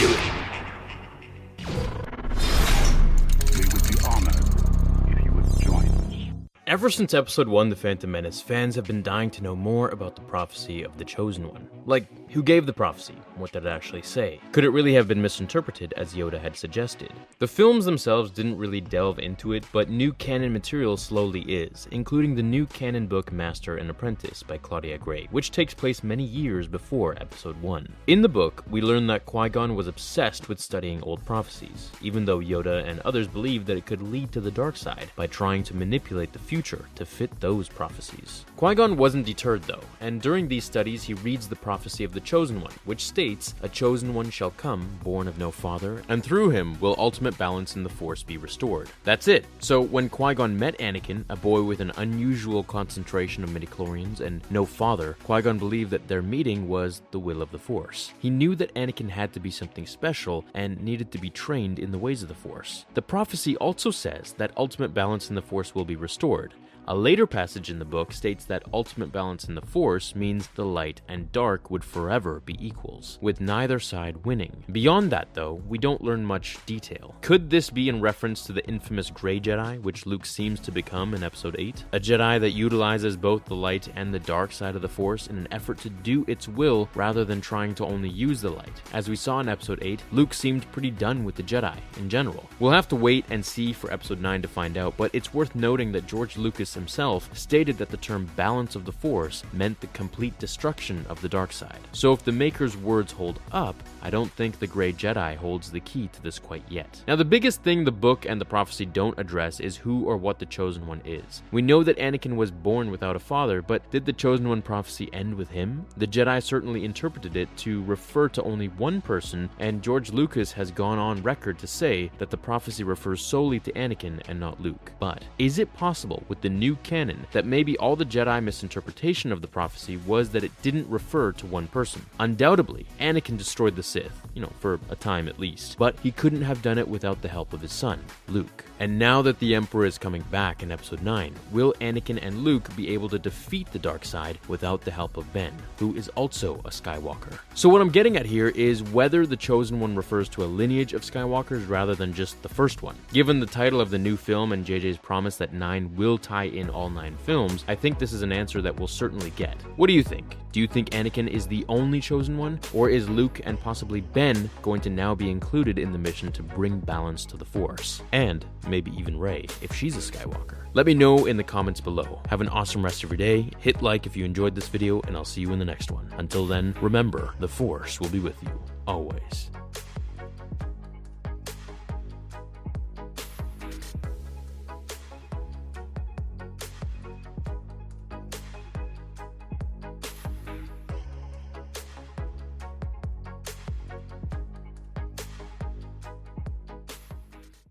Do it. We would be honored if you would join us. Ever since Episode 1, The Phantom Menace, fans have been dying to know more about the prophecy of the Chosen One. Like, who gave the prophecy? What did it actually say? Could it really have been misinterpreted as Yoda had suggested? The films themselves didn't really delve into it, but new canon material slowly is, including the new canon book Master and Apprentice by Claudia Gray, which takes place many years before Episode 1. In the book, we learn that Qui-Gon was obsessed with studying old prophecies, even though Yoda and others believed that it could lead to the dark side by trying to manipulate the future to fit those prophecies. Qui-Gon wasn't deterred though, and during these studies he reads the prophecy of the Chosen One, which states, "A chosen one shall come, born of no father, and through him will ultimate balance in the Force be restored." That's it. So when Qui-Gon met Anakin, a boy with an unusual concentration of midichlorians and no father, Qui-Gon believed that their meeting was the will of the Force. He knew that Anakin had to be something special and needed to be trained in the ways of the Force. The prophecy also says that ultimate balance in the Force will be restored. A later passage in the book states that ultimate balance in the Force means the light and dark would forever be equals, with neither side winning. Beyond that, though, we don't learn much detail. Could this be in reference to the infamous Grey Jedi, which Luke seems to become in Episode 8? A Jedi that utilizes both the light and the dark side of the Force in an effort to do its will rather than trying to only use the light. As we saw in Episode 8, Luke seemed pretty done with the Jedi in general. We'll have to wait and see for Episode 9 to find out, but it's worth noting that George Lucas himself stated that the term balance of the Force meant the complete destruction of the dark side. So if the maker's words hold up, I don't think the Grey Jedi holds the key to this quite yet. Now the biggest thing the book and the prophecy don't address is who or what the Chosen One is. We know that Anakin was born without a father, but did the Chosen One prophecy end with him? The Jedi certainly interpreted it to refer to only one person, and George Lucas has gone on record to say that the prophecy refers solely to Anakin and not Luke. But is it possible with the new canon that maybe all the Jedi misinterpretation of the prophecy was that it didn't refer to one person? Undoubtedly, Anakin destroyed the Sith, for a time at least, but he couldn't have done it without the help of his son, Luke. And now that the Emperor is coming back in Episode 9, will Anakin and Luke be able to defeat the dark side without the help of Ben, who is also a Skywalker? So what I'm getting at here is whether the Chosen One refers to a lineage of Skywalkers rather than just the first one. Given the title of the new film and JJ's promise that 9 will tie in all 9 films, I think this is an answer that we'll certainly get. What do you think? Do you think Anakin is the only Chosen One? Or is Luke and possibly Ben going to now be included in the mission to bring balance to the Force? And maybe even Rey, if she's a Skywalker. Let me know in the comments below. Have an awesome rest of your day. Hit like if you enjoyed this video, and I'll see you in the next one. Until then, remember, the Force will be with you, always.